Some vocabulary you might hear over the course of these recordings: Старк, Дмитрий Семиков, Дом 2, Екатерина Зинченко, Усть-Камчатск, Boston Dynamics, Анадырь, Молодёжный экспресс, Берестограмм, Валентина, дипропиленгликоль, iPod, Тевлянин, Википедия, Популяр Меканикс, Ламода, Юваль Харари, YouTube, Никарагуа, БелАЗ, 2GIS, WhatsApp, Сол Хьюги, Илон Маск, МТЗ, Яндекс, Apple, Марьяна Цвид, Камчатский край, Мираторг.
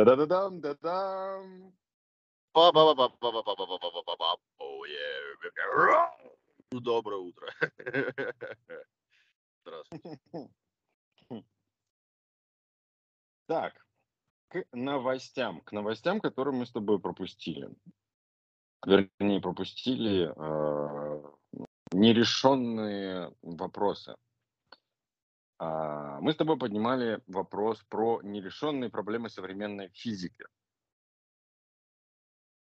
Доброе утро. Здравствуйте. Так, к новостям, которые мы с тобой пропустили. Вернее, пропустили нерешенные вопросы. Мы с тобой поднимали вопрос про нерешенные проблемы современной физики.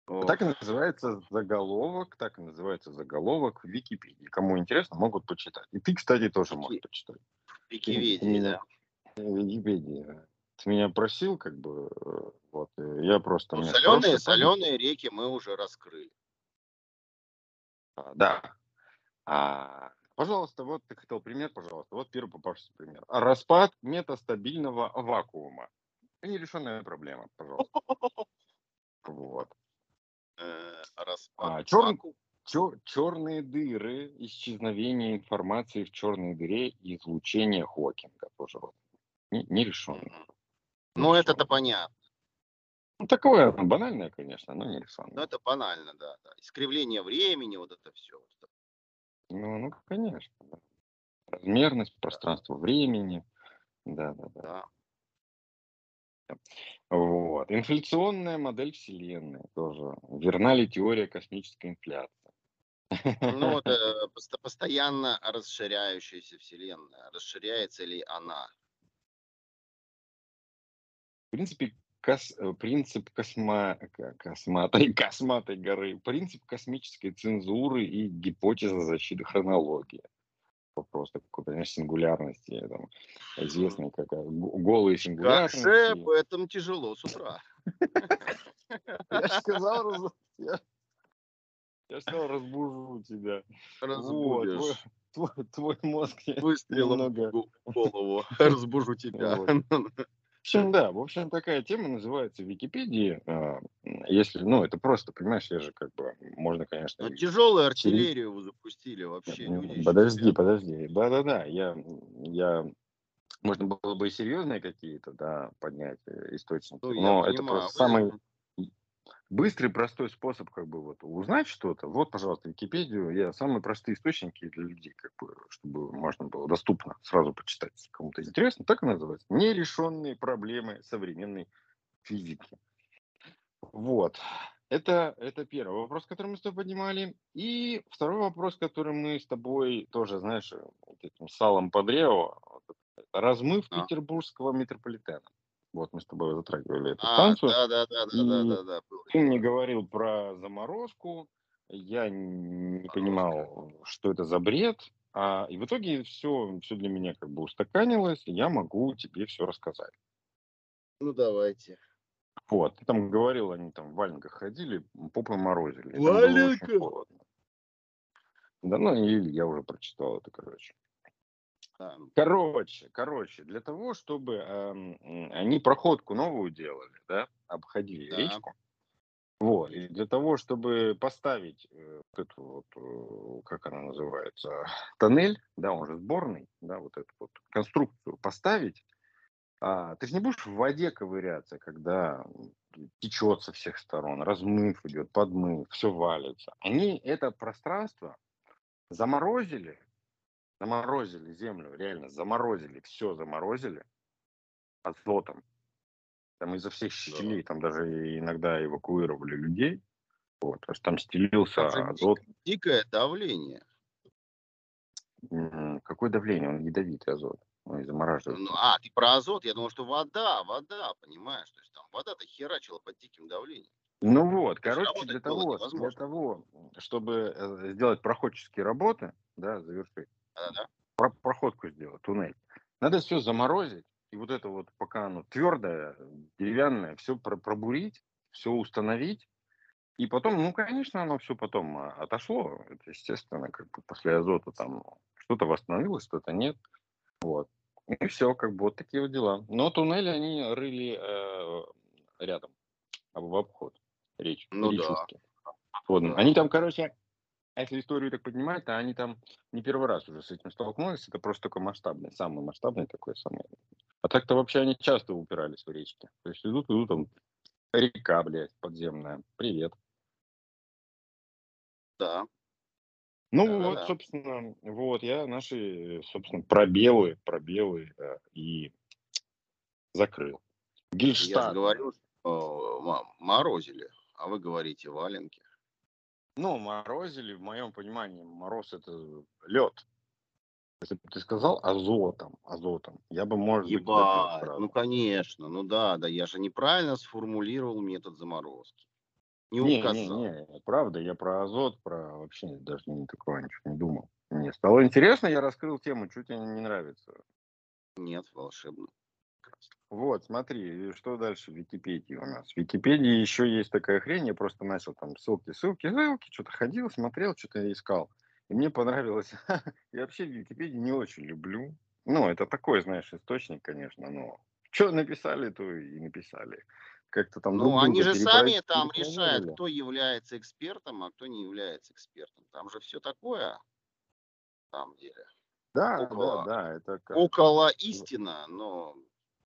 Так и называется заголовок в Википедии. Кому интересно, могут почитать. И ты, кстати, тоже можешь почитать. Википедия. Ты меня просил, как бы, вот, я просто... соленые реки мы уже раскрыли. Да. Пожалуйста, вот ты хотел пример, пожалуйста. Вот первый попавшийся пример. Распад метастабильного вакуума. Нерешенная проблема, пожалуйста. Вот. Черные дыры, исчезновение информации в черной дыре, излучение Хокинга. Тоже вот. Нерешенное. Ну, это-то понятно. Ну, такое банальное, конечно, но нерешенное. Ну, это банально, да. Искривление времени, вот это все. Ну, конечно. Да. Размерность, пространство времени. Да. Вот. Инфляционная модель Вселенной тоже. Верна ли теория космической инфляции? Ну, вот постоянно расширяющаяся Вселенная. Расширяется ли она? В принципе, принцип косматой горы, принцип космической цензуры и гипотеза защиты хронологии. Вопрос такой, конечно, сингулярности, там, известный как голые сингулярности. Как шеф, этом тяжело с утра. Я же сказал, разбужу тебя. Разбудишь. Твой мозг выстрелом в голову. Разбужу тебя. В общем, такая тема называется в Википедии. Если, это просто, понимаешь, я же как бы, можно, конечно... Но тяжелую артиллерию вы запустили вообще. Подожди. Да, я... Можно было бы и серьезные какие-то, поднять источники. Но это просто самый быстрый, простой способ, как бы, вот, узнать что-то. Вот, пожалуйста, Википедию. Я самые простые источники для людей, как бы, чтобы можно было доступно сразу почитать. Кому-то интересно, так и называется. Нерешенные проблемы современной физики. Вот. Это первый вопрос, который мы с тобой поднимали. И второй вопрос, который мы с тобой тоже, знаешь, вот этим салом по древу. Размыв петербургского метрополитена. Вот мы с тобой затрагивали эту станцию. Да. Ты мне говорил про заморозку. Я не понимал, что это за бред. И в итоге все для меня как бы устаканилось. И я могу тебе все рассказать. Ну, давайте. Вот. Ты там говорил, они там в валенках ходили, попы морозили. Валенка? Да, или я уже прочитал это, короче. Короче, для того, чтобы они проходку новую делали, обходили речку, вот, и для того, чтобы поставить как она называется, тоннель, он же сборный, вот эту вот конструкцию поставить, ты же не будешь в воде ковыряться, когда течет со всех сторон, размыв идет, подмыв, все валится. Они это пространство заморозили землю, реально заморозили, все заморозили азотом. Там изо всех щелей, там даже иногда эвакуировали людей, потому что там стелился азот. Дикое давление. Какое давление? Он ядовитый азот. Он и замораживает. Ты про азот? Я думал, что вода, понимаешь? То есть там вода-то херачила под диким давлением. Короче, для того, чтобы сделать проходческие работы, завершить, проходку сделать, туннель. Надо все заморозить, и вот это вот, пока оно твердое, деревянное, все пробурить, все установить, и потом, конечно, оно все потом отошло, это естественно, как бы после азота там что-то восстановилось, что-то нет, и все, как бы вот такие вот дела. Но туннели они рыли рядом, в обход речки. Они там, короче... А если историю так поднимать, то они там не первый раз уже с этим столкнулись. Это просто такой масштабный, самый А так-то вообще они часто упирались в речки. То есть идут, там река, блядь, подземная. Привет. Да. Ну, да, вот, да. Собственно, вот я наши, собственно, пробелы и закрыл. Гельштадт. Я говорю, что морозили, а вы говорите валенки. Ну, морозили, в моем понимании, мороз — это лед. Если бы ты сказал азотом, я бы, может быть... Ебать, ну, конечно, ну да, я же неправильно сформулировал метод заморозки. Не, правда, я про азот, про вообще даже такого ничего не думал. Мне стало интересно, я раскрыл тему, чуть тебе не нравится. Нет, волшебно. Вот, смотри, что дальше в Википедии у нас. В Википедии еще есть такая хрень, я просто начал там ссылки, что-то ходил, смотрел, что-то искал. И мне понравилось, я вообще в Википедии не очень люблю. Ну, это такой, знаешь, источник, конечно, но что написали, то и написали. Как-то там они же сами там решают, кто является экспертом, а кто не является экспертом. Там же все такое, на самом деле. Да, это как... около истина, но...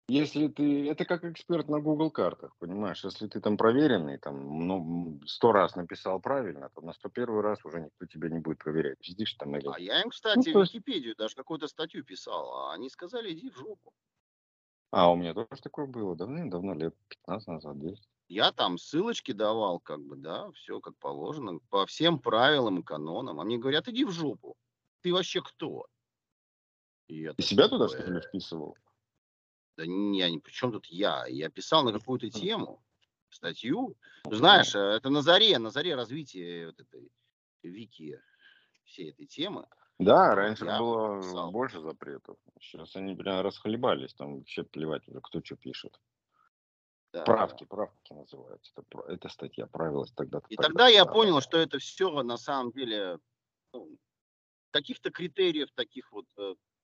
Если ты... Это как эксперт на Google картах, понимаешь? Если ты там проверенный, там, 100 раз написал правильно, то на 101 раз уже никто тебя не будет проверять. Сидишь там или... А я им, кстати, в Википедию даже какую-то статью писал, а они сказали, иди в жопу. А у меня тоже такое было давным-давно, лет 15 назад, 10. Я там ссылочки давал, как бы, да, все как положено, по всем правилам и канонам. А мне говорят, иди в жопу. Ты вообще кто? Ты себя туда, что ли, вписывал? Да не, при чем тут я? Я писал на какую-то тему, статью. Знаешь, это на заре развития вот этой вики, всей этой темы. Да, раньше было больше запретов. Сейчас они прям расхлебались, там вообще плевать уже, кто что пишет. Да. Правки называются. Это статья правилась тогда. И тогда я понял, что это все на самом деле каких-то критериев таких вот...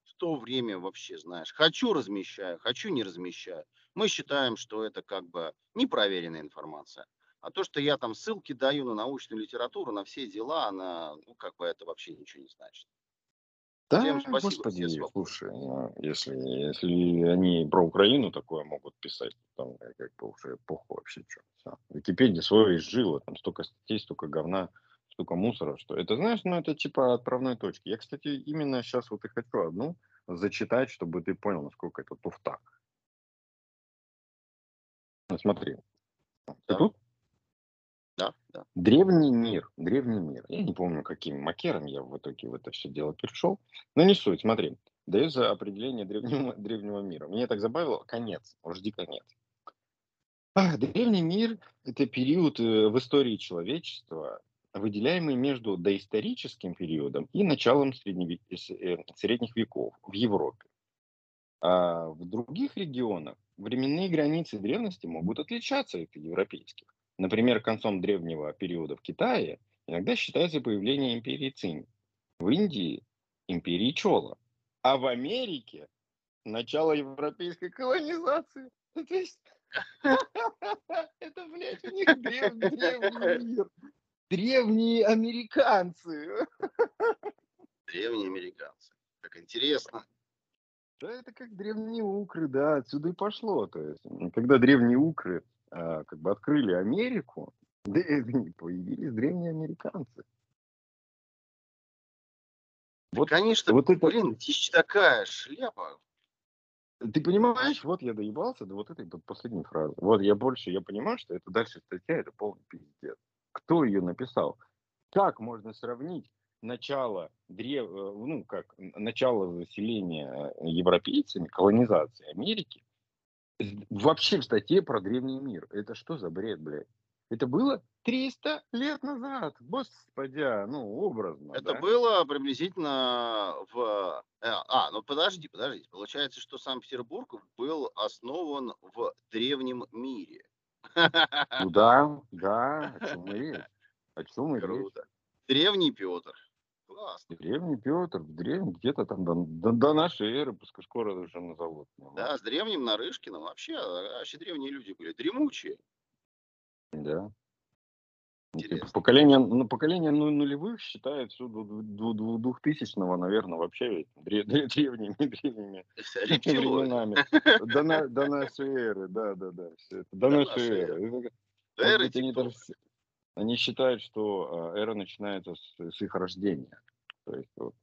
В то время вообще, знаешь, хочу — размещаю, хочу — не размещаю. Мы считаем, что это как бы непроверенная информация. А то, что я там ссылки даю на научную литературу, на все дела, она, как бы это вообще ничего не значит. Да, всем спасибо, господи, слушай, если они про Украину такое могут писать, там как бы уже похуй вообще, что. Википедия свое изжила, там столько статей, столько говна. Столько мусора, что это, знаешь, это типа отправной точки. Я, кстати, именно сейчас вот и хочу одну зачитать, чтобы ты понял, насколько это туфта. Ну, смотри. Да. Ты тут? Да. Древний мир. Я не помню, каким макером я в итоге в это все дело перешел. Но не суть, смотри. Дается определение древнего мира. Мне так забавило. Конец. Жди конец. Древний мир – это период в истории человечества, выделяемый между доисторическим периодом и началом средних веков в Европе. А в других регионах временные границы древности могут отличаться от европейских. Например, концом древнего периода в Китае иногда считается появление империи Цинь, в Индии – империи Чола, а в Америке – начало европейской колонизации. То есть это, блядь, у них древний мир. Древние американцы. Так интересно. Да, это как древние укры, да, отсюда и пошло. То есть, когда древние укры как бы открыли Америку, появились древние американцы. Вот, да, конечно, вот это... блин, такая шляпа. Ты понимаешь, вот я доебался до вот этой последней фразы. Вот я понимаю, что это дальше статья, это полный пиздец. Кто ее написал? Как можно сравнить начало заселения европейцами, колонизации Америки, вообще в статье про древний мир? Это что за бред, блядь? Это было 300 лет назад, господи, образно. Это было приблизительно в... подожди. Получается, что Санкт-Петербург был основан в древнем мире. Да, о чем мы речь? Круто. Древний Петр. Классно. Древний, где-то там до нашей эры, пускай скоро уже назовут. Да, с древним Нарышкиным. Вообще древние люди были. Дремучие. Да. Интересно. Поколение нулевых считают все до 2000-го, наверное, вообще древними временами. До нашей эры, да. До нашей эры. Они считают, что эра начинается с их рождения. То есть вот,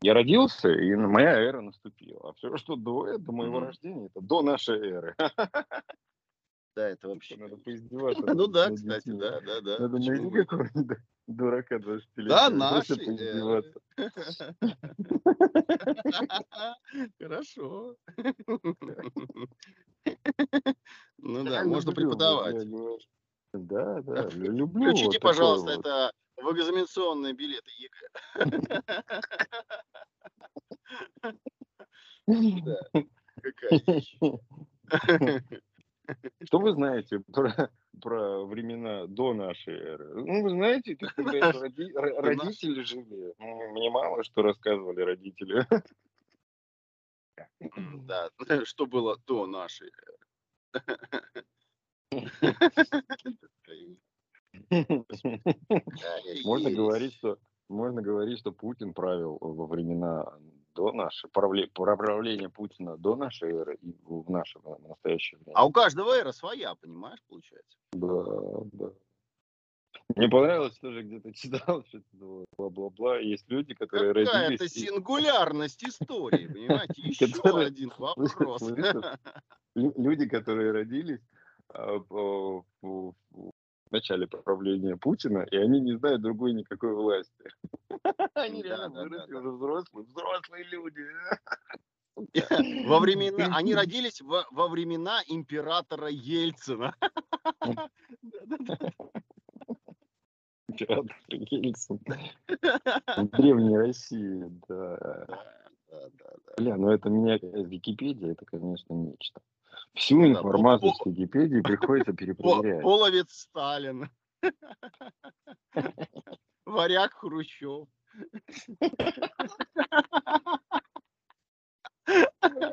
я родился, и моя эра наступила. А все, что до моего рождения, это до нашей эры. Да, это вообще... Надо поиздеваться. Ну да, кстати, да. Надо найти какого-нибудь дурака 20-летнего. Да, наши. Хорошо. Ну да, можно преподавать. Да, люблю. Включите, пожалуйста, это в экзаменационные билеты ЕГЭ. Какая Что вы знаете про времена до нашей эры? Ну, вы знаете, родители жили. Мне мало что рассказывали родители. Да, что было до нашей эры. Можно говорить, что Путин правил во времена до нашей, правление Путина до нашей эры и в наше настоящее время. А у каждого эра своя, понимаешь, получается? Да. Мне понравилось, тоже где-то читал, что-то бла-бла-бла. Есть люди, которые родились... Какая-то сингулярность истории, понимаете? Еще один вопрос. Люди, которые родились в начале правления Путина, и они не знают другой никакой власти. Они реально выросли, уже взрослые люди. Они родились во времена императора Ельцина. Император Ельцин. В Древней России, да. Бля, ну это меня Википедия, это, конечно, нечто. Всю информацию с Википедии приходится перепроверять. Половец Сталин. Варяг Хрущев. Да.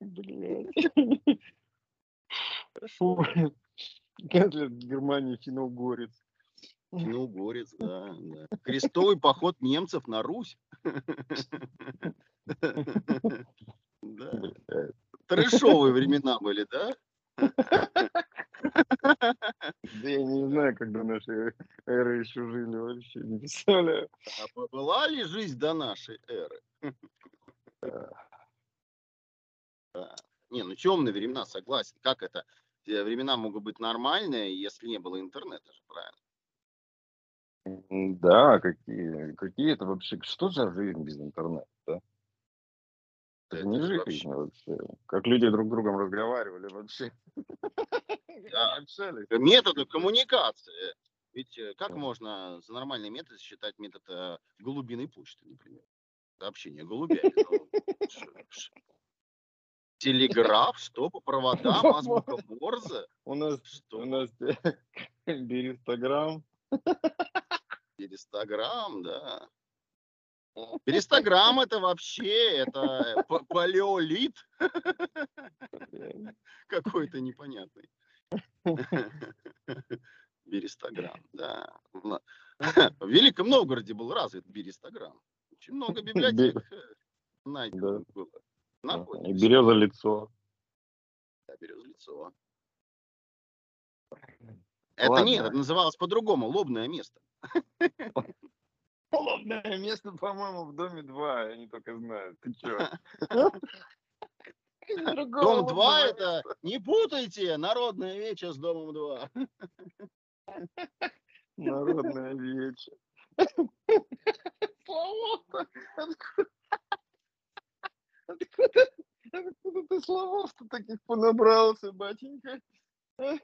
Блядь. Шо? Канцлер Германии финно-угорец. Финно-угорец, да. Крестовый поход немцев на Русь. Да. Трэшовые времена были, да? Да я не знаю, когда наши эры еще жили, вообще не писали. А была ли жизнь до нашей эры? Да. Не, ну темные времена, согласен. Как это? Времена могут быть нормальные, если не было интернета же, правильно? Да, какие это вообще? Что за жизнь без интернета? Да? Это не жизнь вообще. Как люди друг с другом разговаривали вообще. Да. Методы коммуникации. Ведь как можно за нормальный метод считать метод голубиной почты, например? Общение голубя. Телеграф, что по проводам, азбука Морзе? У нас Берестограмм. Берестограмм, да. Берестограмм это вообще, это палеолит. Какой-то непонятный. Берестограмм, да. В Великом Новгороде был развит Берестограмм. Очень много библиотек найдено было. И береза лицо. Да, береза лицо. Это ладно. Нет, это называлось по-другому, лобное место. Лобное место, по-моему, в доме 2, они только знают. Ты че? Дом 2 это... Не путайте народное вече с домом 2. Народное вече. Слово-то откуда? Откуда ты словов-то таких понабрался, батенька? Да,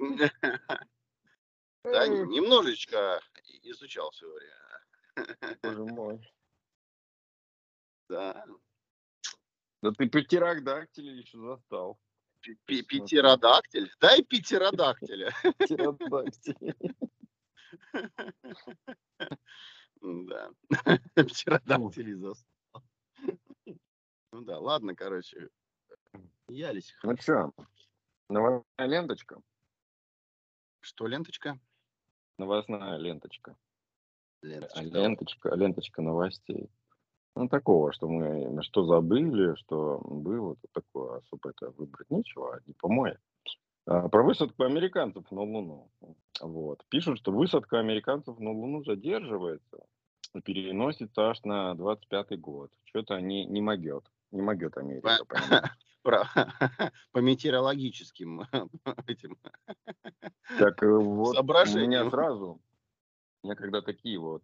немножечко изучал все время. Боже мой. Да. Да ты птеродактиля еще застал. Птеродактиль? Дай птеродактиля. Птеродактиль. Да. Вчера там телевизор. Ну да, ладно, короче. Ялись. Ну что, новостная ленточка? Что, ленточка? Новостная ленточка. Ленточка новостей. Ну, такого, что мы на что забыли, что было, то такое особо-то выбрать нечего, не по-моему. Про высадку американцев на Луну. Вот. Пишут, что высадка американцев на Луну задерживается, переносится аж на 25-й год. Что-то они не могет Америка. По метеорологическим этим соображениям. У меня сразу... У меня когда такие вот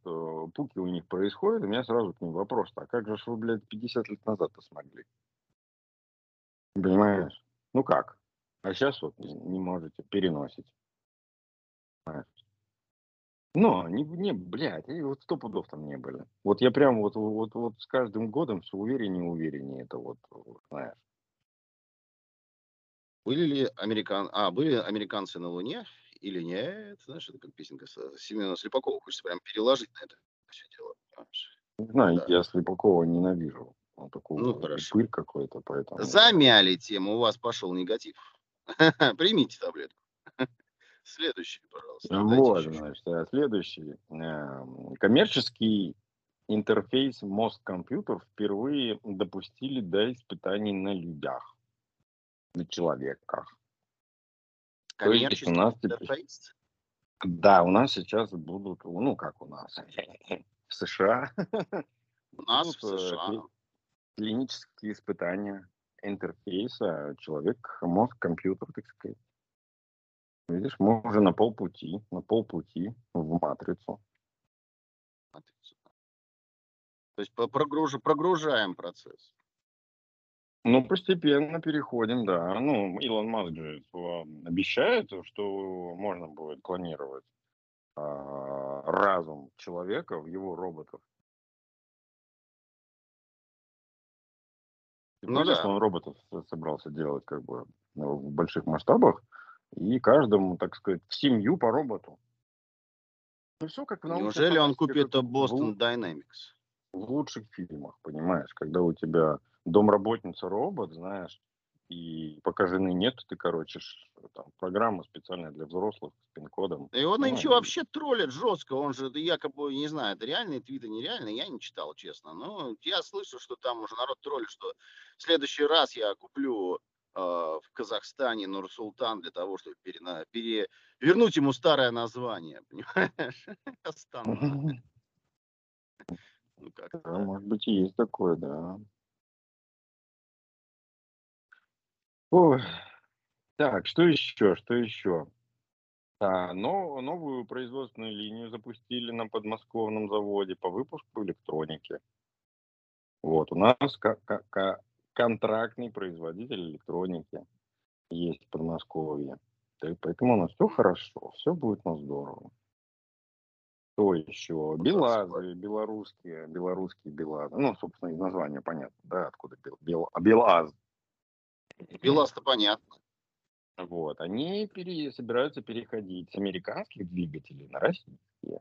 пуки у них происходят, у меня сразу к ним вопрос: а как же вы, блядь, 50 лет назад-то смогли? Понимаешь? Ну как? А сейчас вот не можете переносить. Понимаешь? Но, блядь, и вот 100 пудов там не были. Вот я прям вот с каждым годом все увереннее это вот, знаешь. Были американцы на Луне? Или нет, знаешь, это как песенка Семена Слепакова, хочется прям переложить на это все дело. Не знаю, да. Я Слепакова ненавижу. Он такой пыль какой-то, поэтому... Замяли тему, у вас пошел негатив. Примите таблетку. Следующий, пожалуйста. Вот, значит, следующий. Коммерческий интерфейс мозг-компьютер впервые допустили до испытаний на людях. На человеках. Коммерческий интерфейс? Да, у нас сейчас будут, ну как у нас, в США. У нас в США. Клинические испытания интерфейса человек, мозг, компьютер, так сказать. Видишь, мы уже на полпути в матрицу. То есть прогружаем процесс. Ну, постепенно переходим, да. Ну, Илон Маск же обещает, что можно будет клонировать разум человека в его роботов. Ну да. Он роботов собрался делать как бы в больших масштабах и каждому, так сказать, в семью по роботу. Ну, все как в науке. Неужели он купит Boston Dynamics? В лучших фильмах, понимаешь, когда у тебя... Домработница робот, знаешь, и пока жены нет, ты, короче, там, программа специальная для взрослых с пин-кодом. И он нынче вообще троллит жестко, он же якобы, не знаю, это реальные твиты, нереальные, я не читал, честно. Но я слышу, что там уже народ троллит, что в следующий раз я куплю в Казахстане Нур-Султан для того, чтобы вернуть ему старое название, понимаешь? Астана. Может быть, и есть такое, да. Ой. Так, что еще? Да, новую производственную линию запустили на подмосковном заводе по выпуску электроники. Вот, у нас контрактный производитель электроники есть в Подмосковье. Поэтому у нас все хорошо, все будет у нас здорово. Что еще? БелАЗы, белорусские БелАЗы. Ну, собственно, из названия понятно, да, откуда БелАЗ. БелАЗ-то понятно. Вот. Они собираются переходить с американских двигателей на российские. В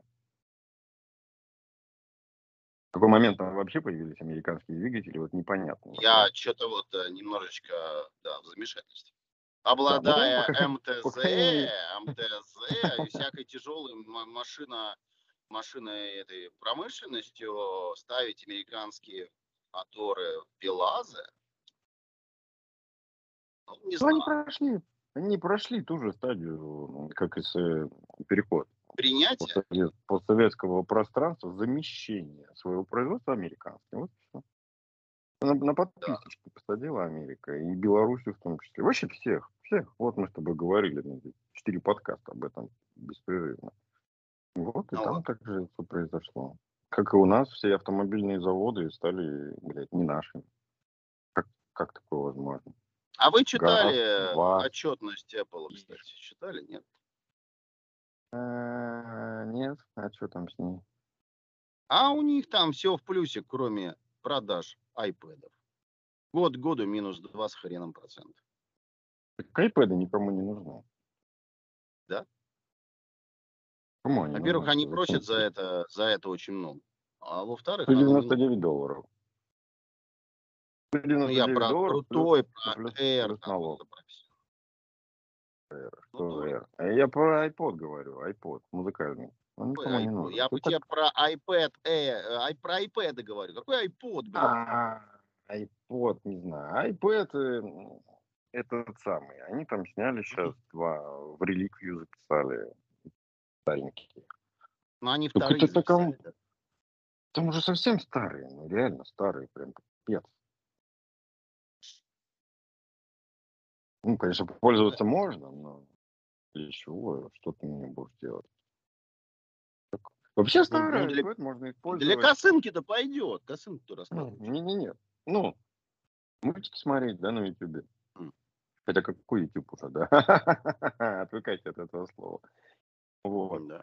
какой момент там вообще появились американские двигатели, вот непонятно. Я что-то вот немножечко в замешательстве. Обладая МТЗ и всякой тяжелой машиной этой промышленностью, ставить американские моторы в БелАЗы. Они прошли ту же стадию, как и переход постсоветского пространства, замещение своего производства американским. Вот все. На подписочку посадила Америка и Белоруссию в том числе. Вообще всех. Вот мы с тобой говорили, 4 подкаста об этом беспрерывно. Вот и там так же все произошло. Как и у нас, все автомобильные заводы стали, блядь, не нашими. Как такое возможно? А вы читали отчетность Apple, кстати? Читали, нет? Нет. А что там с ней? А у них там все в плюсе, кроме продаж iPad'ов. Год к году минус 2 с хреном процентов. Так iPad'ы никому не нужны. Да? Кому они? Во-первых, они просят за это очень много. А во-вторых... $99. Ну, я про крутой, про R. Я про iPod говорю, iPod музыкальный. Я про iPad, про iPad говорю. Какой iPod? iPod, не знаю. iPad этот самый. Они там сняли сейчас два, в реликвию записали. Старенькие. Ну, они вторые записали. Там уже совсем старые, ну реально старые, прям пипец. Ну, конечно, пользоваться можно, но для чего, что ты мне будешь делать? Вообще старый iPad можно использовать. Для косынки-то пойдет, косынку-то рассказывать. Не-не-не, ну, мультики смотреть, да, на YouTube. Хотя какой YouTube уже, да? Отвлекайте от этого слова. Вот, да.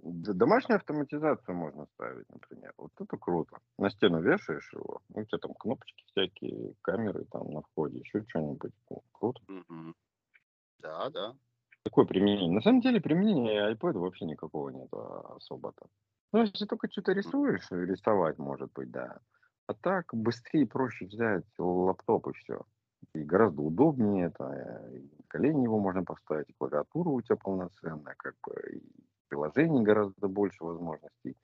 Домашнюю автоматизацию можно ставить, например. Вот это круто. На стену вешаешь его, у тебя там кнопочки всякие, камеры там на входе, еще что-нибудь. Круто. Mm-hmm. Да, да. Такое применение. На самом деле применения iPad вообще никакого нет особо-то. Ну, если только что-то рисуешь, рисовать, может быть, да. А так быстрее и проще взять лаптоп и все. И гораздо удобнее это. И колени его можно поставить, и клавиатура у тебя полноценная, как бы... приложений гораздо больше возможностей.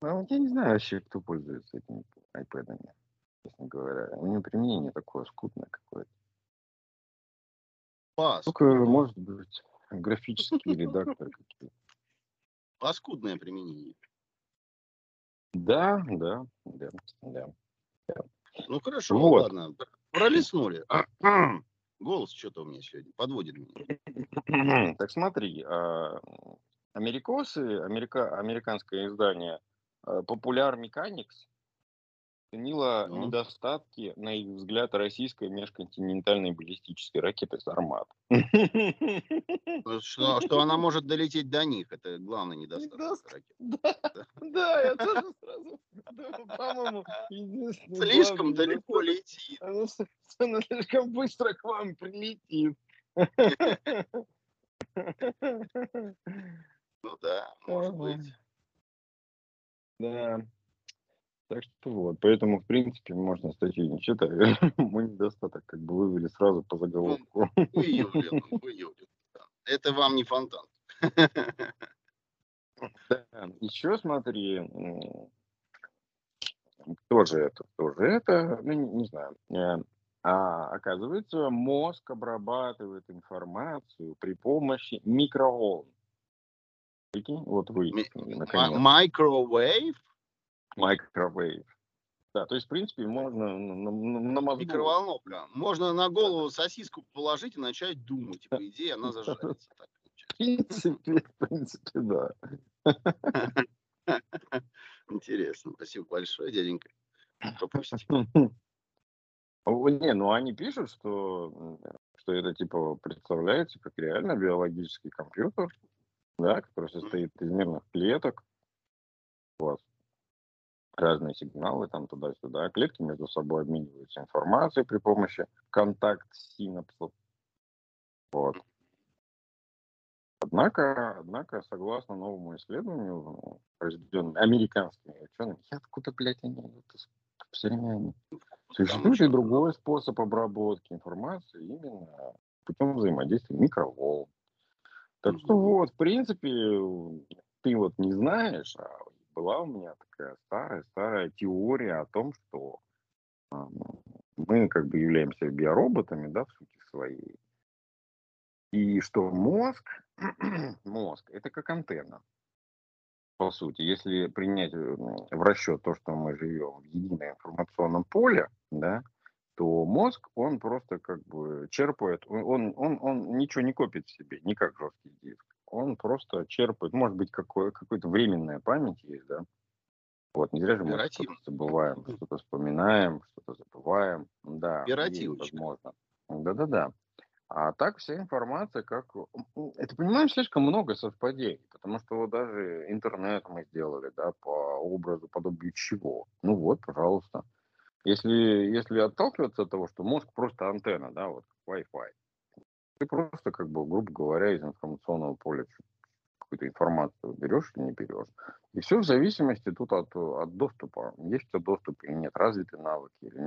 Но я не знаю вообще, кто пользуется этими iPad'ами, честно говоря. У него применение такое скудное какое-то. Только, может быть, графические редакторы какие-то. Паскудное применение. Да. Ну хорошо, вот. Ладно, пролистнули. Голос что-то у меня сегодня подводит меня. Так смотри, америкосы, американское издание «Популяр Меканикс» оценило недостатки, на их взгляд, российской межконтинентальной баллистической ракеты «Сармат». Что она может долететь до них, это главный недостаток ракеты. Да, я тоже сразу думаю, по-моему, слишком далеко летит. Она слишком быстро к вам прилетит. Ну да, может быть. Да. Так что вот, поэтому, в принципе, можно статью не читать. Мой недостаток как бы вывели сразу по заголовку. Выявлен. Это вам не фонтан. Да. Еще смотри, тоже это, ну не знаю. А оказывается, мозг обрабатывает информацию при помощи микроволн. Вот вы, наконец. Microwave. Да, то есть, в принципе, можно на мозгу. Микроволновка. Можно на голову сосиску положить и начать думать. По идее, она зажарится. В принципе, да. Интересно. Спасибо большое, дяденька. Пропустите. Не, ну они пишут, что это типа представляется как реально биологический компьютер, да, который состоит из нервных клеток. Вот. Разные сигналы там туда-сюда. Клетки между собой обмениваются информацией при помощи контакт-синапсов. Вот. Однако, согласно новому исследованию, произведенному американскими учеными, я откуда, блядь, они все время они. Существует другой способ обработки информации именно путем взаимодействия микроволн. Так что вот, в принципе, ты вот не знаешь, а была у меня такая старая теория о том, что мы как бы являемся биороботами, да, в сути своей. И что мозг это как антенна. По сути, если принять в расчет то, что мы живем в едином информационном поле, да, то мозг, он просто как бы черпает, он ничего не копит в себе, не как жесткий диск. Он просто черпает, может быть, какая-то временная память есть, да. Вот, не зря же мы что-то забываем, что-то вспоминаем, что-то забываем. Да, возможно. Да. А так вся информация, как... Это, понимаем, слишком много совпадений, потому что вот даже интернет мы сделали, да, по образу, подобию чего. Ну вот, пожалуйста. Если отталкиваться от того, что мозг просто антенна, да, вот Wi-Fi, ты просто, как бы, грубо говоря, из информационного поля какую-то информацию берешь или не берешь. И все в зависимости тут от доступа. Есть у тебя доступ или нет, развиты навыки или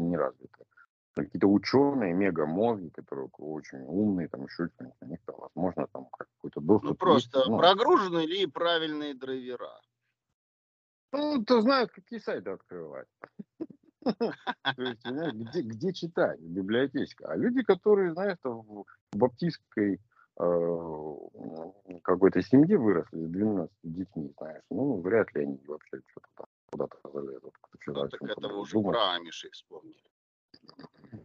не развиты. Какие-то ученые, мегамозги, которые очень умные, там еще что-нибудь, у них там, возможно, там какой-то доступ. Ну, просто есть, прогружены ли правильные драйвера? Ну, ты знаешь, какие сайты открывать. То есть, где читать, библиотечка. А люди, которые, знаешь, в баптистской какой-то семье выросли, 12 детьми, знаешь, ну, вряд ли они вообще что-то там куда-то залезут. Ну, так это вы уже про амишей вспомнили.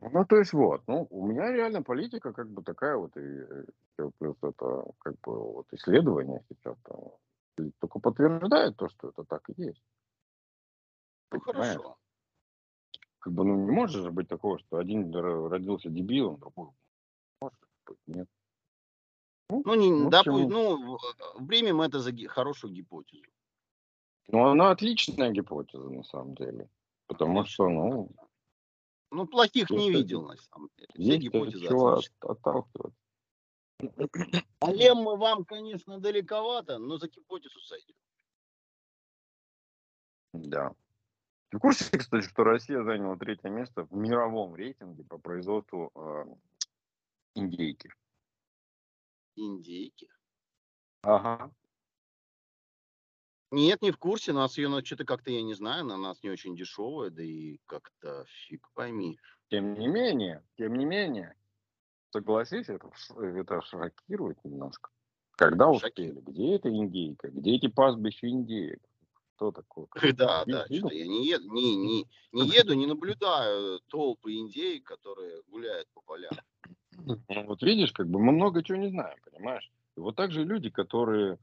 Ну, то есть, у меня реально политика как бы такая вот, и плюс это как бы вот исследование сейчас там, только подтверждает то, что это так и есть. Ну, понимаешь? Хорошо. Как бы, не может же быть такого, что один родился дебилом, другой может быть, нет. Примем это за хорошую гипотезу. Ну, она отличная гипотеза, на самом деле. Потому что, плохих не видел, на самом деле. Все гипотезы отталкиваются. Алем мы вам, конечно, далековато, но за гипотезу сойдем. Да. Ты в курсе, кстати, что Россия заняла 3-е место в мировом рейтинге по производству индейки? Индейки? Ага. Нет, не в курсе. Нас ее что-то как-то, я не знаю, на нас не очень дешевая, да и как-то фиг пойми. Тем не менее, согласись, это шокирует немножко. Когда успели? Где эта индейка? Где эти пастбища индеек? Кто такой? Да, я не еду, не наблюдаю толпы индей, которые гуляют по полям. Видишь, как бы мы много чего не знаем, понимаешь? И вот так же люди, которые,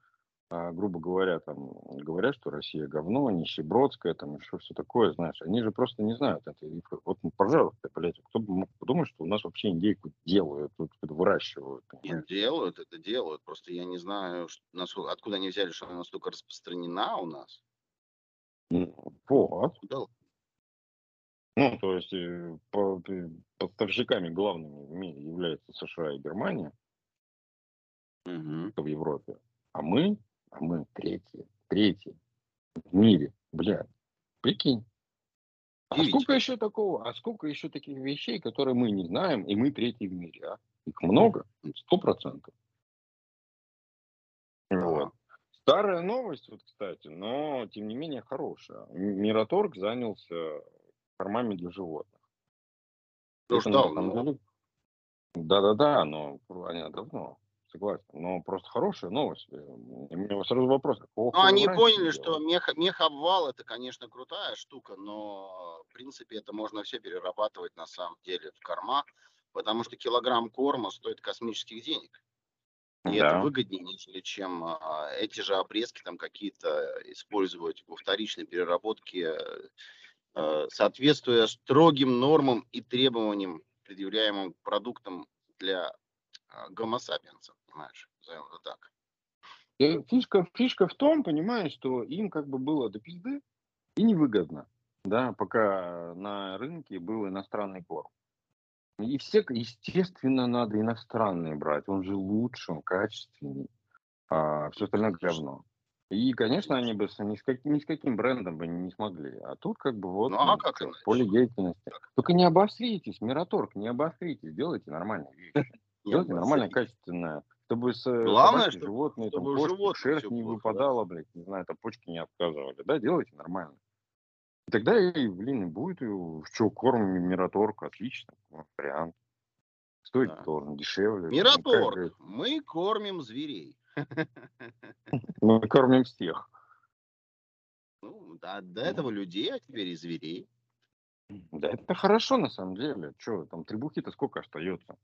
грубо говоря, там говорят, что Россия говно, нищебродская, там еще все такое, знаешь, они же просто не знают это. Вот, пожалуйста, блядь, кто бы мог подумать, что у нас вообще индейку делают, выращивают. Понимаешь? Это делают, просто я не знаю, откуда они взяли, что она настолько распространена у нас. Вот. То есть поставщиками главными в мире являются США и Германия, в Европе. А мы третьи в мире, блядь. Прикинь. А сколько еще таких вещей, которые мы не знаем, и мы третьи в мире, а? Их много, 100%. Вот. Старая новость, кстати, но, тем не менее, хорошая. Мираторг занялся кормами для животных. Да, но они давно, согласен. Но просто хорошая новость. У меня сразу вопрос. Они поняли, что мехобвал это, конечно, крутая штука, но, в принципе, это можно все перерабатывать, на самом деле, в корма, потому что килограмм корма стоит космических денег. И это выгоднее, чем эти же обрезки там какие-то использовать во вторичной переработке, соответствуя строгим нормам и требованиям, предъявляемым продуктам для гомо-сапиенсов, понимаешь? Заявлено так. Фишка в том, понимаешь, что им как бы было до пизды и невыгодно, да, пока на рынке был иностранный корм. И все, естественно, надо иностранные брать. Он же лучше, он качественнее. Все остальное говно. И, конечно, они бы ни с каким брендом бы не смогли. А тут как бы поле деятельности. Только не обосритесь, Мираторг, не обосритесь. Делайте нормальные вещи. Делайте нормально, качественное. Чтобы животные, шерсть не выпадала, блядь, не знаю, почки не отказывали. Да, делайте нормально. И тогда, и будет что, корм Мираторг, отлично, вариант. Стоит должен дешевле. Мираторг, мы кормим зверей. Мы кормим всех. До этого людей, а теперь и зверей. Да, это хорошо, на самом деле. Что, там требухи-то сколько остается?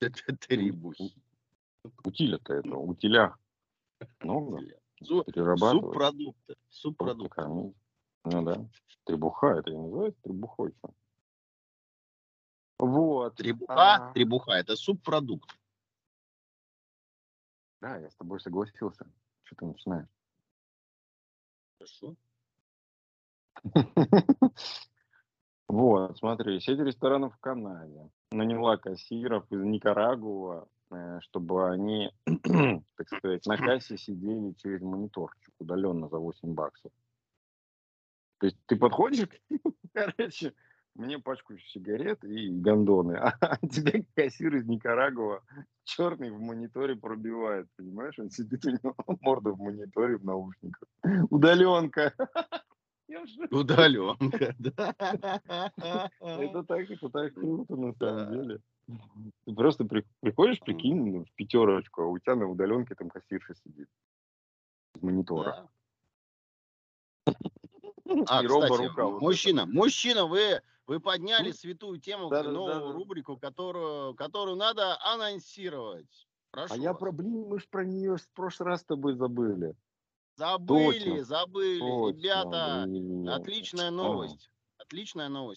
Это требухи. Утиля-то это, утиля. Много. Перерабатывают. Субпродукты. Требуха, это и называется требухой. Вот. Требуха, это субпродукт. Да, я с тобой согласился. Что ты начинаешь? Хорошо. Смотри, сеть ресторанов в Канаде наняла кассиров из Никарагуа чтобы они, так сказать, на кассе сидели через мониторчик удаленно за $8. То есть ты подходишь, короче, мне пачку сигарет и гондоны, а тебе кассир из Никарагуа черный в мониторе пробивает, понимаешь? Он сидит, у него морда в мониторе, в наушниках. Удаленка. Удаленка, да. Это так круто, на самом деле. Ты просто приходишь, прикинь, в пятерочку, а у тебя на удаленке там кассирша сидит из монитора. А, кстати, мужчина, вы подняли святую тему, новую рубрику, которую надо анонсировать. Прошу вас. Мы же про нее в прошлый раз с тобой забыли. Забыли, ребята. Блин. Отличная новость.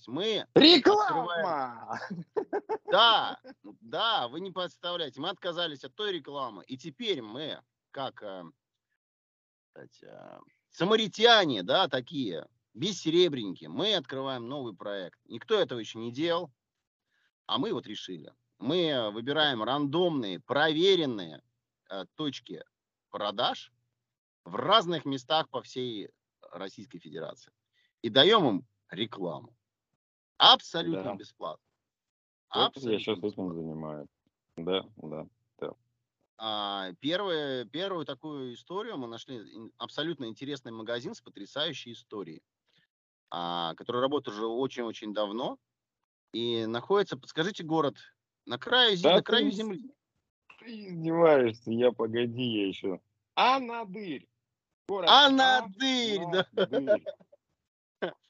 Мы Реклама! Открываем... Да, вы не представляете. Мы отказались от той рекламы. И теперь мы, как самаритяне, да, такие, бессеребренники, мы открываем новый проект. Никто этого еще не делал, а мы вот решили. Мы выбираем рандомные, проверенные точки продаж в разных местах по всей Российской Федерации. И даем им рекламу. Абсолютно бесплатно. Абсолютно. Я сейчас этим занимаюсь. Да. Первую такую историю мы нашли, абсолютно интересный магазин с потрясающей историей, который работает уже очень-очень давно и находится, подскажите, город на краю земли. Ты издеваешься, я еще. Анадырь. Город Анадырь, да.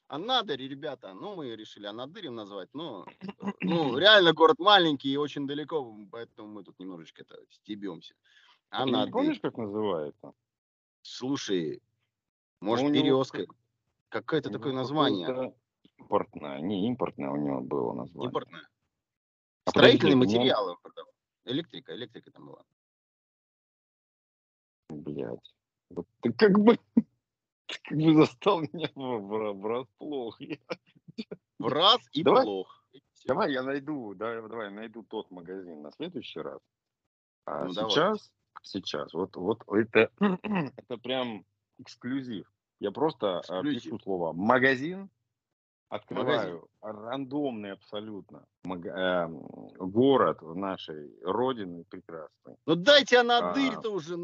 Анадырь, ребята, мы решили Анадырем назвать, но реально город маленький и очень далеко, поэтому мы тут немножечко стебемся. Анадырь. Ты не помнишь, как называется? Слушай, может, «Березка». Какое-то такое название. Импортное, не импортное у него было название. Импортное. Строительные материалы продавал. Электрика там была. Блядь, вот ты как бы застал меня врасплох. Враз и плох. Давай я найду тот магазин на следующий раз. А сейчас, вот это прям эксклюзив. Я просто пишу слово магазин, открываю рандомный абсолютно город нашей родины прекрасный. Дайте Анадырь-то уже,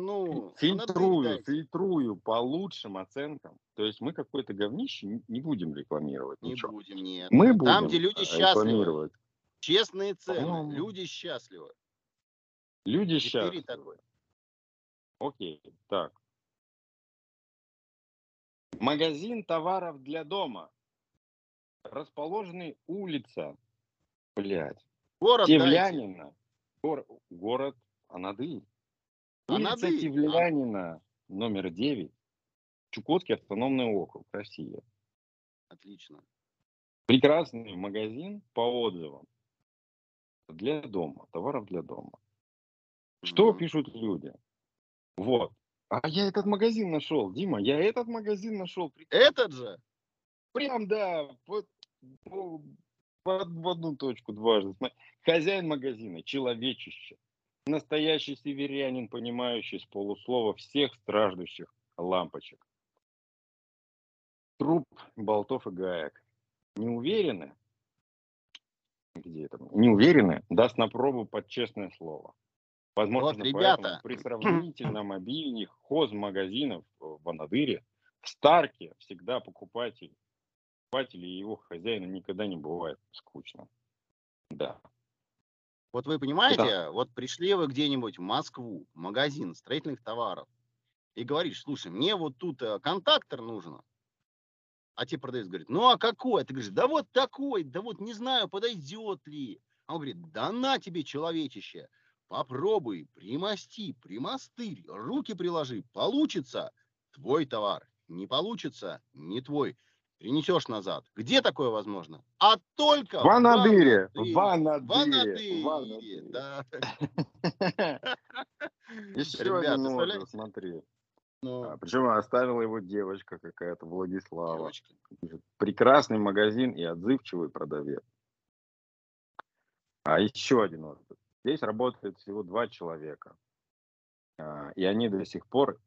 Фильтрую по лучшим оценкам. То есть мы какое-то говнище не будем рекламировать. Не будем. Мы будем там, где люди счастливы. Честные цены. По-моему. Люди счастливы. Такой. Окей, так. Магазин товаров для дома. Расположенный улица, Тевлянина. Город Анадырь. Улица Тевлянина, номер 9. Чукотский автономный округ, Россия. Отлично. Прекрасный магазин по отзывам. Для дома, товаров для дома. Что пишут люди? Вот. А я этот магазин нашел, Дима, Этот же? Прям, да, в одну точку дважды. Хозяин магазина, человечище. Настоящий северянин, понимающий с полуслова всех страждущих лампочек. Труб, болтов и гаек. Не уверены, даст на пробу под честное слово. Возможно, ребята, при сравнительно мобильных хозмагазинов в Анадыре, в Старке всегда покупатели и его хозяина никогда не бывает скучно. Да. Вот вы понимаете, вот пришли вы где-нибудь в Москву, в магазин строительных товаров, и говоришь, слушай, мне вот тут контактор нужен. А тебе продавец говорит, а какой? Ты говоришь, да вот такой, да вот не знаю, подойдет ли. А он говорит, да на тебе, человечище, попробуй, примостырь, руки приложи, получится твой товар, не получится не твой. Принесешь назад. Где такое возможно? А только в Анадыре. В Анадыре. Да. Ребята, смотри. Причем оставила его девочка какая-то, Владислава. Прекрасный магазин и отзывчивый продавец. А еще один отзыв. Здесь работает всего 2 человека. И они до сих пор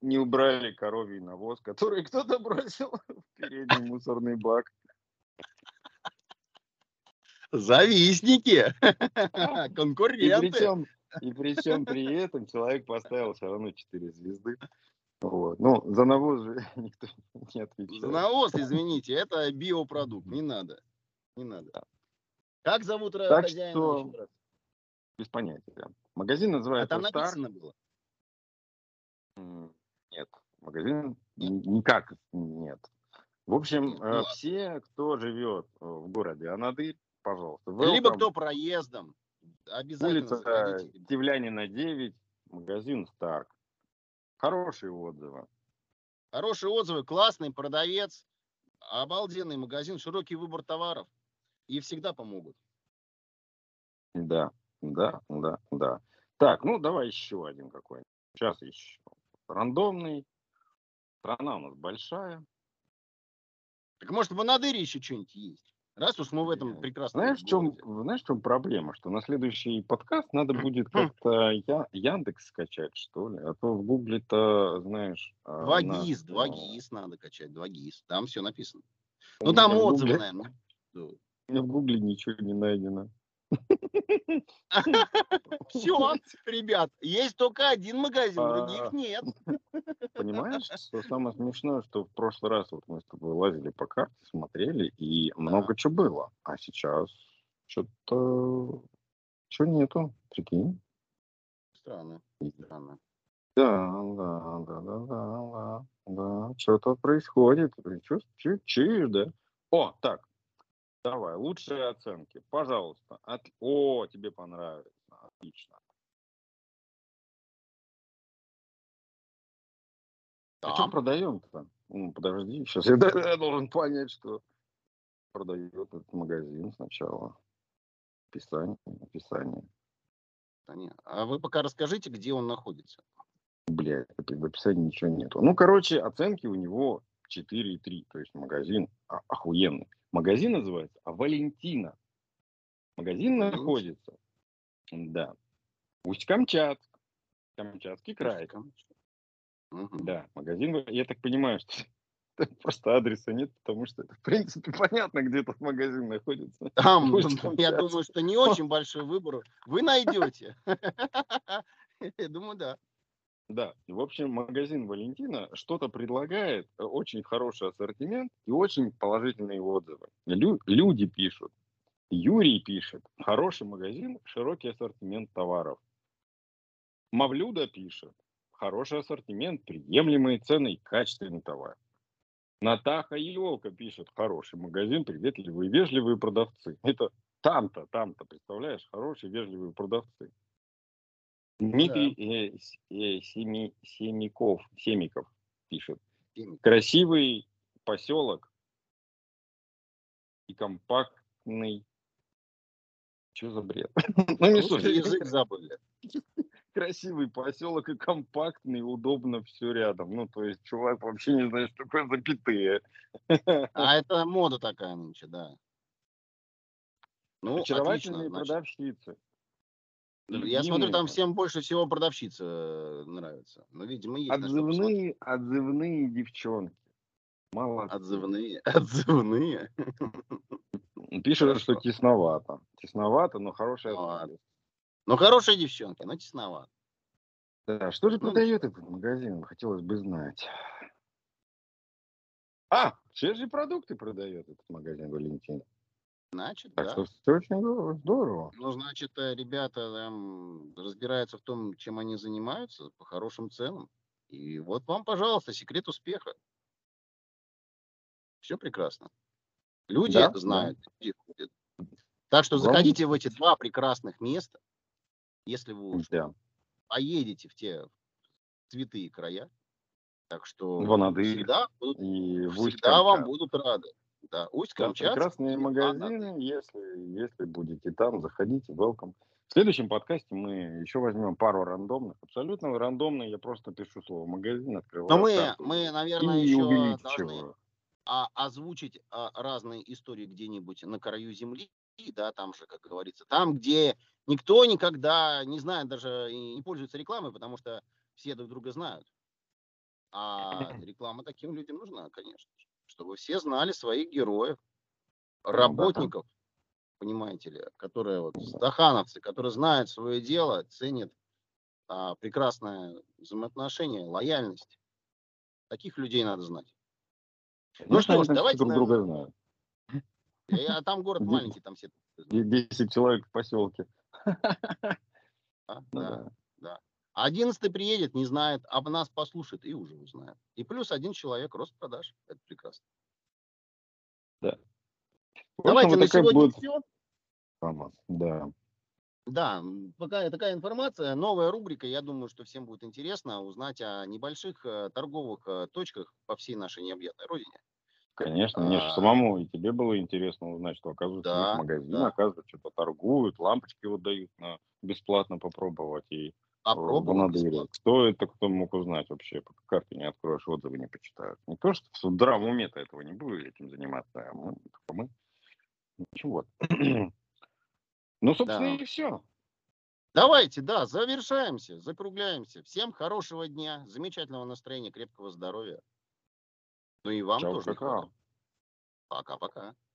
не убрали коровий навоз, который кто-то бросил в передний мусорный бак. Завистники, конкуренты. И причем при этом человек поставил все равно 4 звезды. Вот. Ну, за навоз же никто не отвечает. За навоз, извините, это биопродукт, не надо. Не надо. Как зовут хозяина? Что... Без понятия. Магазин называется Старк. А там написано было? Нет, магазин никак нет. В общем, все, кто живет в городе Анадырь, пожалуйста. Либо кто проездом. Обязательно. Улица Тевлянина, 9, магазин Старк. Хорошие отзывы. Хорошие отзывы, классный продавец, обалденный магазин, широкий выбор товаров. И всегда помогут. Да. Так, ну давай еще один какой-нибудь. Сейчас еще. Рандомный. Страна у нас большая. Так может в Анадыре еще что-нибудь есть? Раз уж мы в этом прекрасно... Знаешь, в чем проблема? Что на следующий подкаст надо будет как-то Яндекс скачать, что ли? А то в Гугле-то, знаешь... 2GIS надо качать, 2GIS. Там все написано. Ну там отзывы, наверное. У меня в Гугле ничего не найдено. Все, ребят, есть только один магазин, других нет. Понимаешь, что самое смешное, что в прошлый раз вот мы с тобой лазили по карте, смотрели, и много чего было. А сейчас что-то нету, прикинь. Странно. Да. Что-то происходит. Чуть-чуть, да. О, так. Давай, лучшие оценки. Пожалуйста. О, тебе понравится. Отлично. А что продаем-то? Ну, подожди, сейчас я должен понять, что продает этот магазин сначала. Описание. А вы пока расскажите, где он находится. Блядь, в описании ничего нету. Ну, короче, оценки у него 4,3. То есть магазин охуенный. Магазин называется Валентина. Магазин находится. Да. Усть-Камчатск. Камчатский край. Да, магазин. Я так понимаю, что просто адреса нет, потому что это, в принципе, понятно, где этот магазин находится. Там, я думаю, что не очень большой выбор. Вы найдете. Я думаю, да. Да, в общем, магазин Валентина что-то предлагает, очень хороший ассортимент и очень положительные отзывы. Люди пишут, Юрий пишет, хороший магазин, широкий ассортимент товаров. Мавлюда пишет, хороший ассортимент, приемлемые цены и качественный товар. Натаха Елка пишет, хороший магазин, приветливые, вежливые продавцы. Это там-то, представляешь, хорошие, вежливые продавцы. Дмитрий Семиков пишет. Красивый поселок и компактный. Что за бред? Ну, не слушай, язык забыли. Красивый поселок и компактный, удобно все рядом. Ну, то есть, чувак вообще не знает, что такое запятые. А это мода такая нынче, да. Ну, очаровательные продавщицы. Я смотрю, там всем больше всего продавщица нравится. Но, видимо, есть отзывные девчонки. Молодцы. Отзывные. Пишут, хорошо. Что тесновато. Тесновато, но хорошая. Ну, хорошие девчонки, но тесновато. Да, что же продает этот магазин? Хотелось бы знать. Свежие продукты продает этот магазин Валентина. Значит, так что все очень здорово. Ну, значит, ребята там разбираются в том, чем они занимаются, по хорошим ценам. И вот вам, пожалуйста, секрет успеха. Все прекрасно. Люди это знают. Да. Люди. Так что заходите в эти 2 прекрасных места, если вы уж поедете в те святые края. Так что всегда вам будут рады. Да, Усть-Камчатск. Прекрасные магазины, если будете там, заходите, welcome. В следующем подкасте мы еще возьмем пару рандомных, абсолютно рандомные, я просто пишу слово магазин, открываю. Но мы наверное, еще должны озвучить разные истории где-нибудь на краю земли, да, там же, как говорится, там, где никто никогда не знает даже и не пользуется рекламой, потому что все друг друга знают. А реклама таким людям нужна, конечно, чтобы все знали своих героев, работников, понимаете ли, которые вот стахановцы, которые знают свое дело, ценят прекрасное взаимоотношение, лояльность. Таких людей надо знать. Ну что ж, давайте друг друга знают. А там город маленький, там все. 10 человек в поселке. 11-й приедет, не знает, об нас послушает и уже узнает. И плюс один человек рост продаж. Это прекрасно. Да. Давайте вот на сегодня будет... все. Да. Да, пока такая информация. Новая рубрика. Я думаю, что всем будет интересно узнать о небольших торговых точках по всей нашей необъятной родине. Конечно, мне же самому и тебе было интересно узнать, что оказывается есть магазин, оказывается, что-то торгуют, лампочки вот дают на бесплатно попробовать. И кто это, кто мог узнать вообще, пока карты не откроешь, отзывы не почитают. Не то, что в здравом уме-то этого не будет этим заниматься, а мы ничего. Ну, собственно, и все. Давайте, да, завершаемся, закругляемся. Всем хорошего дня, замечательного настроения, крепкого здоровья. Ну и вам тоже. Пока-пока.